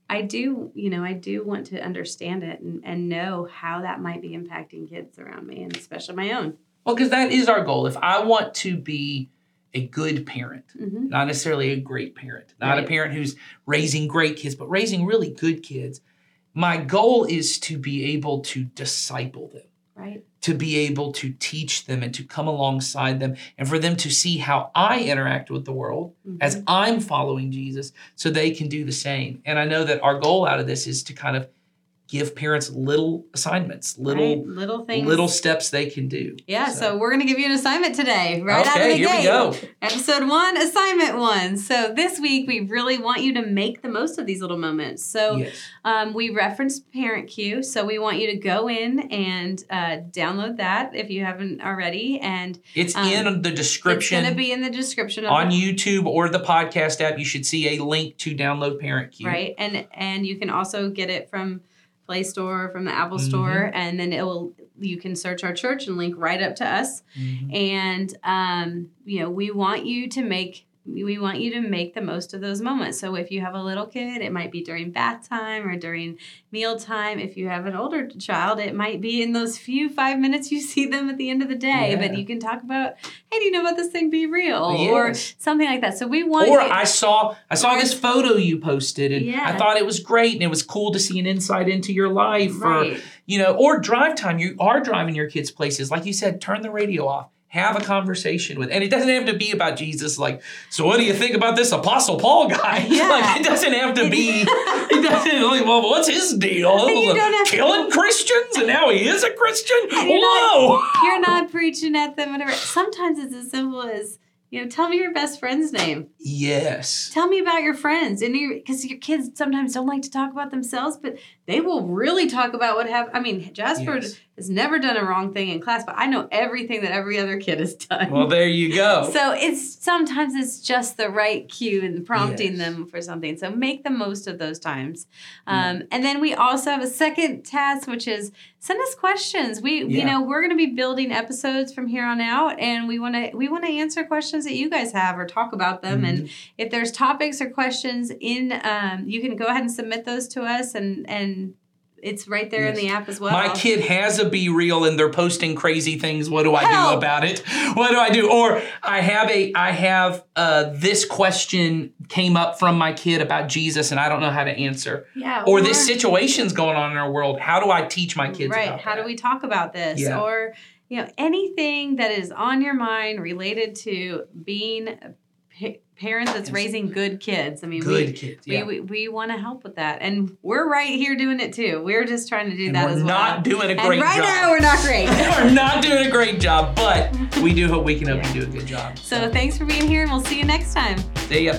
I do, you know, I do want to understand it and, and know how that might be impacting kids around me, and especially my own. Well, because that is our goal. If I want to be a good parent, mm-hmm. not necessarily a great parent, not right. a parent who's raising great kids, but raising really good kids, my goal is to be able to disciple them, right? To be able to teach them and to come alongside them, and for them to see how I interact with the world mm-hmm. as I'm following Jesus, so they can do the same. And I know that our goal out of this is to kind of give parents little assignments, little right. little things, little steps they can do. Yeah, so, so we're going to give you an assignment today, right okay, out of the here gate. We go. Episode one, assignment one. So this week, we really want you to make the most of these little moments. So yes. um, we referenced Parent Cue, so we want you to go in and uh, download that if you haven't already. And it's um, in the description. It's going to be in the description. Of on it. YouTube or the podcast app, you should see a link to download Parent Cue. Right, and and you can also get it from Play Store, from the Apple mm-hmm. Store, and then it will. You can search our church and link right up to us. Mm-hmm. And um, you know, we want you to make we want you to make the most of those moments. So if you have a little kid, it might be during bath time or during meal time. If you have an older child, it might be in those few five minutes you see them at the end of the day. Yeah. But you can talk about, hey, do you know about this thing? BeReal yes. or something like that. So we want. Or you to, I saw I saw or, this photo you posted, and yeah. I thought it was great, and it was cool to see an insight into your life. Right. Or you know, or drive time. You are driving your kids places, like you said. Turn the radio off. Have a conversation with, and it doesn't have to be about Jesus. Like, so what do you think about this Apostle Paul guy? Yeah. Like, it doesn't have to be, it doesn't, like, well, what's his deal? Killing to, Christians, and now he is a Christian? You're Whoa! Not, you're not preaching at them, whatever. Sometimes it's as simple as, you know, tell me your best friend's name. Yes. Tell me about your friends. And because your, your kids sometimes don't like to talk about themselves, but they will really talk about what happened. I mean, Jasper yes. has never done a wrong thing in class, but I know everything that every other kid has done. Well, there you go. So it's sometimes it's just the right cue and prompting yes. them for something. So make the most of those times. Um, yeah. And then we also have a second task, which is send us questions. We, yeah. you know, we're going to be building episodes from here on out, and we want to we want to answer questions that you guys have or talk about them. Mm-hmm. And if there's topics or questions in, um, you can go ahead and submit those to us, and and it's right there yes. in the app as well. My kid has a BeReal, and they're posting crazy things. What do I Help. do about it? What do I do? Or I have a I have uh, this question came up from my kid about Jesus, and I don't know how to answer. Yeah. Or, or this situation's going on in our world. How do I teach my kids right. about How that? do we talk about this? Yeah. Or you know, anything that is on your mind related to being a p- parent that's raising good kids. I mean, good we, kids, yeah. we we, we want to help with that, and we're right here doing it too. We're just trying to do and that as well. We're not doing a great and right job. Right now, we're not great. We're not doing a great job, but we do hope we can help yeah. you do a good job. So. so thanks for being here, and we'll see you next time. See ya.